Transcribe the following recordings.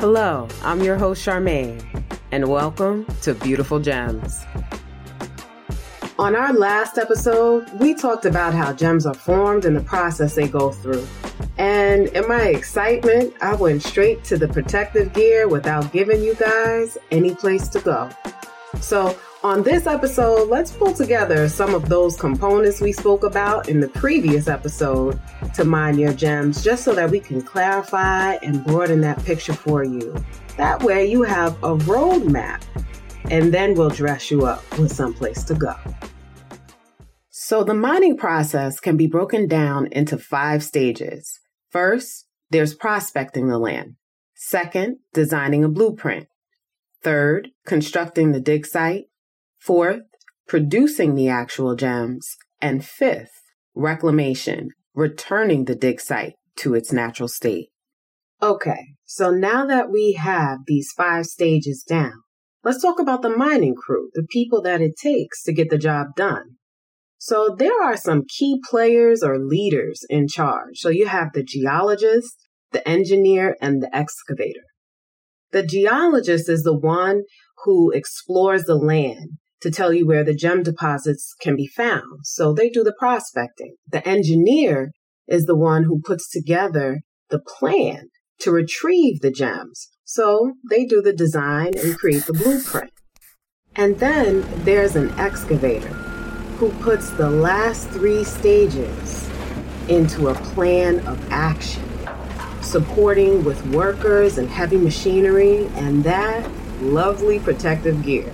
Hello, I'm your host Charmaine, and welcome to Beautiful Gems. On our last episode, we talked about how gems are formed and the process they go through. And in my excitement, I went straight to the protective gear without giving you guys any place to go. So on this episode, let's pull together some of those components we spoke about in the previous episode to mine your gems, just so that we can clarify and broaden that picture for you. That way you have a roadmap, and then we'll dress you up with someplace to go. So the mining process can be broken down into 5 stages. First, there's prospecting the land. Second, designing a blueprint. Third, constructing the dig site. Fourth, producing the actual gems. And fifth, reclamation, returning the dig site to its natural state. Okay, so now that we have these 5 stages down, let's talk about the mining crew, the people that it takes to get the job done. So there are some key players or leaders in charge. So you have the geologist, the engineer, and the excavator. The geologist is the one who explores the land to tell you where the gem deposits can be found. So they do the prospecting. The engineer is the one who puts together the plan to retrieve the gems. So they do the design and create the blueprint. And then there's an excavator, who puts the last 3 stages into a plan of action, supporting with workers and heavy machinery and that lovely protective gear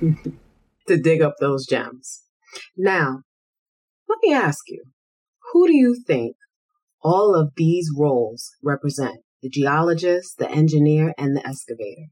to dig up those gems. Now, let me ask you, who do you think all of these roles represent? The geologist, the engineer, and the excavator.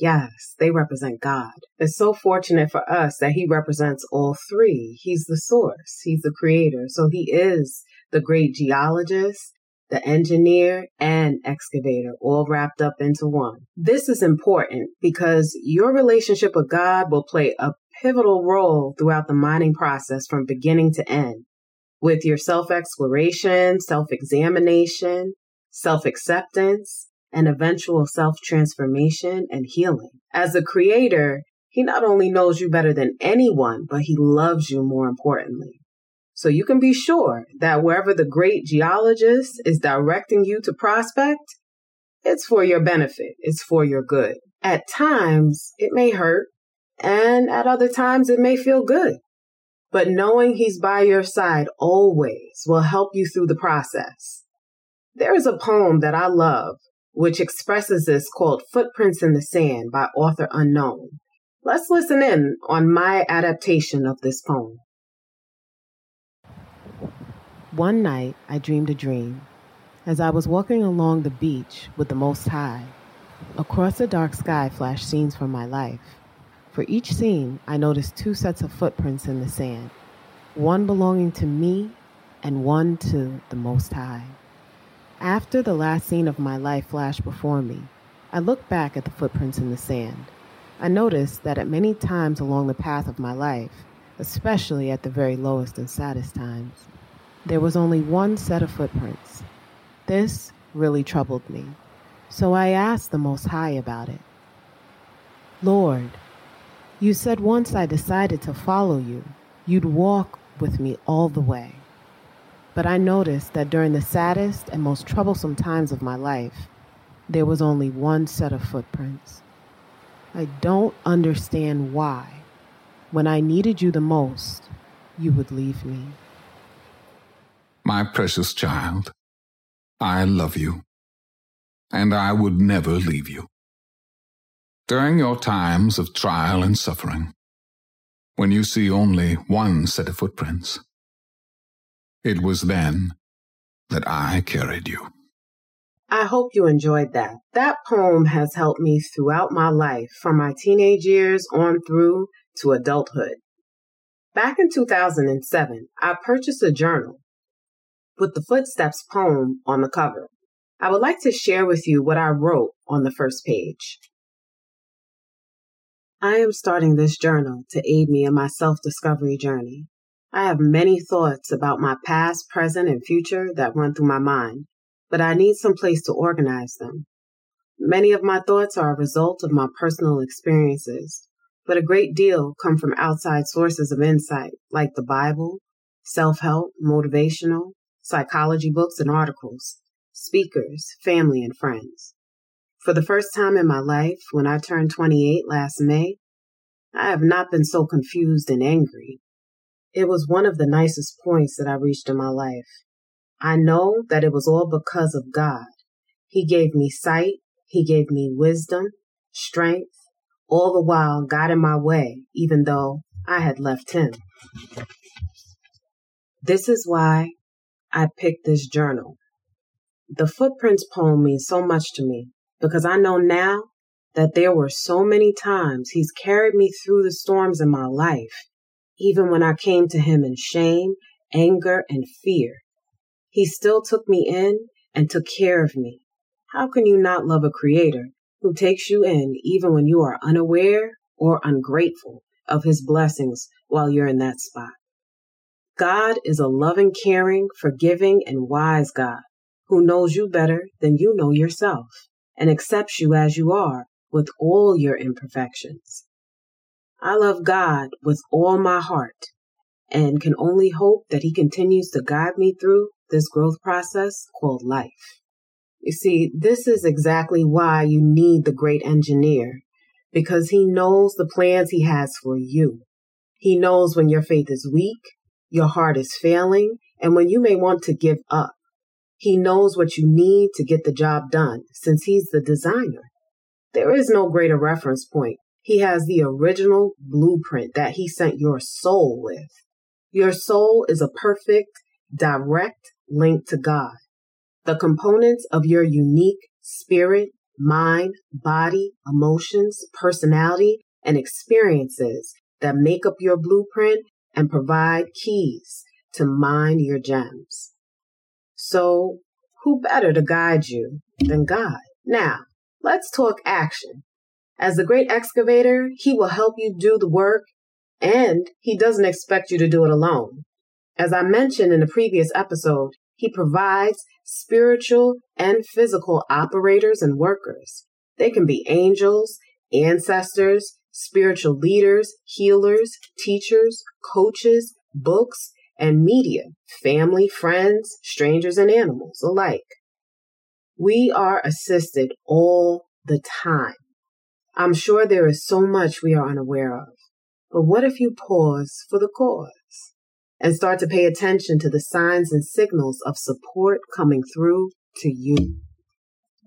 Yes, they represent God. It's so fortunate for us that he represents all 3. He's the source. He's the creator. So he is the great geologist, the engineer, and excavator, all wrapped up into one. This is important because your relationship with God will play a pivotal role throughout the mining process from beginning to end, with your self-exploration, self-examination, self-acceptance, and eventual self-transformation and healing. As a creator, he not only knows you better than anyone, but he loves you more importantly. So you can be sure that wherever the great geologist is directing you to prospect, it's for your benefit. It's for your good. At times, it may hurt, and at other times, it may feel good. But knowing he's by your side always will help you through the process. There is a poem that I love, which expresses this, called Footprints in the Sand by author unknown. Let's listen in on my adaptation of this poem. One night I dreamed a dream. As I was walking along the beach with the Most High, across the dark sky flashed scenes from my life. For each scene, I noticed 2 sets of footprints in the sand, one belonging to me and one to the Most High. After the last scene of my life flashed before me, I looked back at the footprints in the sand. I noticed that at many times along the path of my life, especially at the very lowest and saddest times, there was only one set of footprints. This really troubled me, so I asked the Most High about it. Lord, you said once I decided to follow you, you'd walk with me all the way. But I noticed that during the saddest and most troublesome times of my life, there was only one set of footprints. I don't understand why, when I needed you the most, you would leave me. My precious child, I love you, and I would never leave you. During your times of trial and suffering, when you see only one set of footprints, it was then that I carried you. I hope you enjoyed that. That poem has helped me throughout my life, from my teenage years on through to adulthood. Back in 2007, I purchased a journal with the Footsteps poem on the cover. I would like to share with you what I wrote on the first page. I am starting this journal to aid me in my self-discovery journey. I have many thoughts about my past, present, and future that run through my mind. but I need some place to organize them. Many of my thoughts are a result of my personal experiences, but a great deal come from outside sources of insight, like the Bible, self-help, motivational, psychology books and articles, speakers, family, and friends. For the first time in my life, when I turned 28 last May, I have not been so confused and angry. It was one of the nicest points that I reached in my life. I know that it was all because of God. He gave me sight. He gave me wisdom, strength, all the while got in my way, even though I had left him. This is why I picked this journal. The Footprints poem means so much to me because I know now that there were so many times he's carried me through the storms in my life, even when I came to him in shame, anger, and fear. He still took me in and took care of me. How can you not love a creator who takes you in even when you are unaware or ungrateful of his blessings while you're in that spot? God is a loving, caring, forgiving, and wise God who knows you better than you know yourself and accepts you as you are with all your imperfections. I love God with all my heart and can only hope that he continues to guide me through this growth process called life. You see, this is exactly why you need the great engineer, because he knows the plans he has for you. He knows when your faith is weak, your heart is failing, and when you may want to give up. He knows what you need to get the job done, since he's the designer. There is no greater reference point. He has the original blueprint that he sent your soul with. Your soul is a perfect, direct link to God. The components of your unique spirit, mind, body, emotions, personality, and experiences that make up your blueprint and provide keys to mine your gems. So, who better to guide you than God? Now, let's talk action. As the great excavator, he will help you do the work, and he doesn't expect you to do it alone. As I mentioned in the previous episode, he provides spiritual and physical operators and workers. They can be angels, ancestors, spiritual leaders, healers, teachers, coaches, books, and media, family, friends, strangers, and animals alike. We are assisted all the time. I'm sure there is so much we are unaware of, but what if you pause for the cause and start to pay attention to the signs and signals of support coming through to you?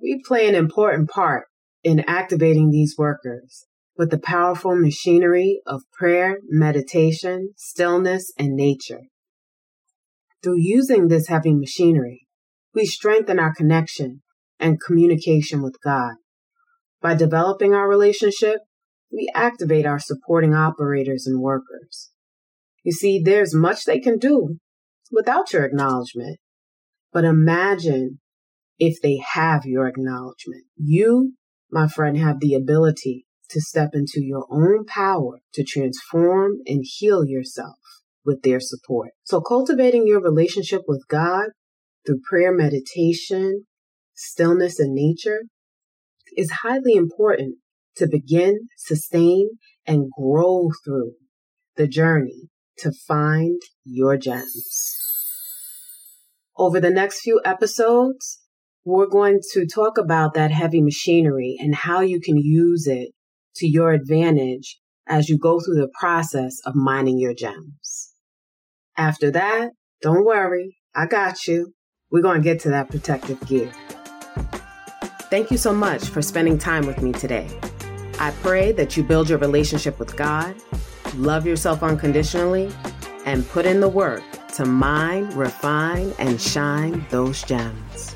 We play an important part in activating these workers with the powerful machinery of prayer, meditation, stillness, and nature. Through using this heavy machinery, we strengthen our connection and communication with God. By developing our relationship, we activate our supporting operators and workers. You see, there's much they can do without your acknowledgement. But imagine if they have your acknowledgement. You, my friend, have the ability to step into your own power to transform and heal yourself with their support. So cultivating your relationship with God through prayer, meditation, stillness, and nature is highly important to begin, sustain, and grow through the journey to find your gems. Over the next few episodes, we're going to talk about that heavy machinery and how you can use it to your advantage as you go through the process of mining your gems. After that, don't worry, I got you. We're going to get to that protective gear. Thank you so much for spending time with me today. I pray that you build your relationship with God, love yourself unconditionally, and put in the work to mine, refine, and shine those gems.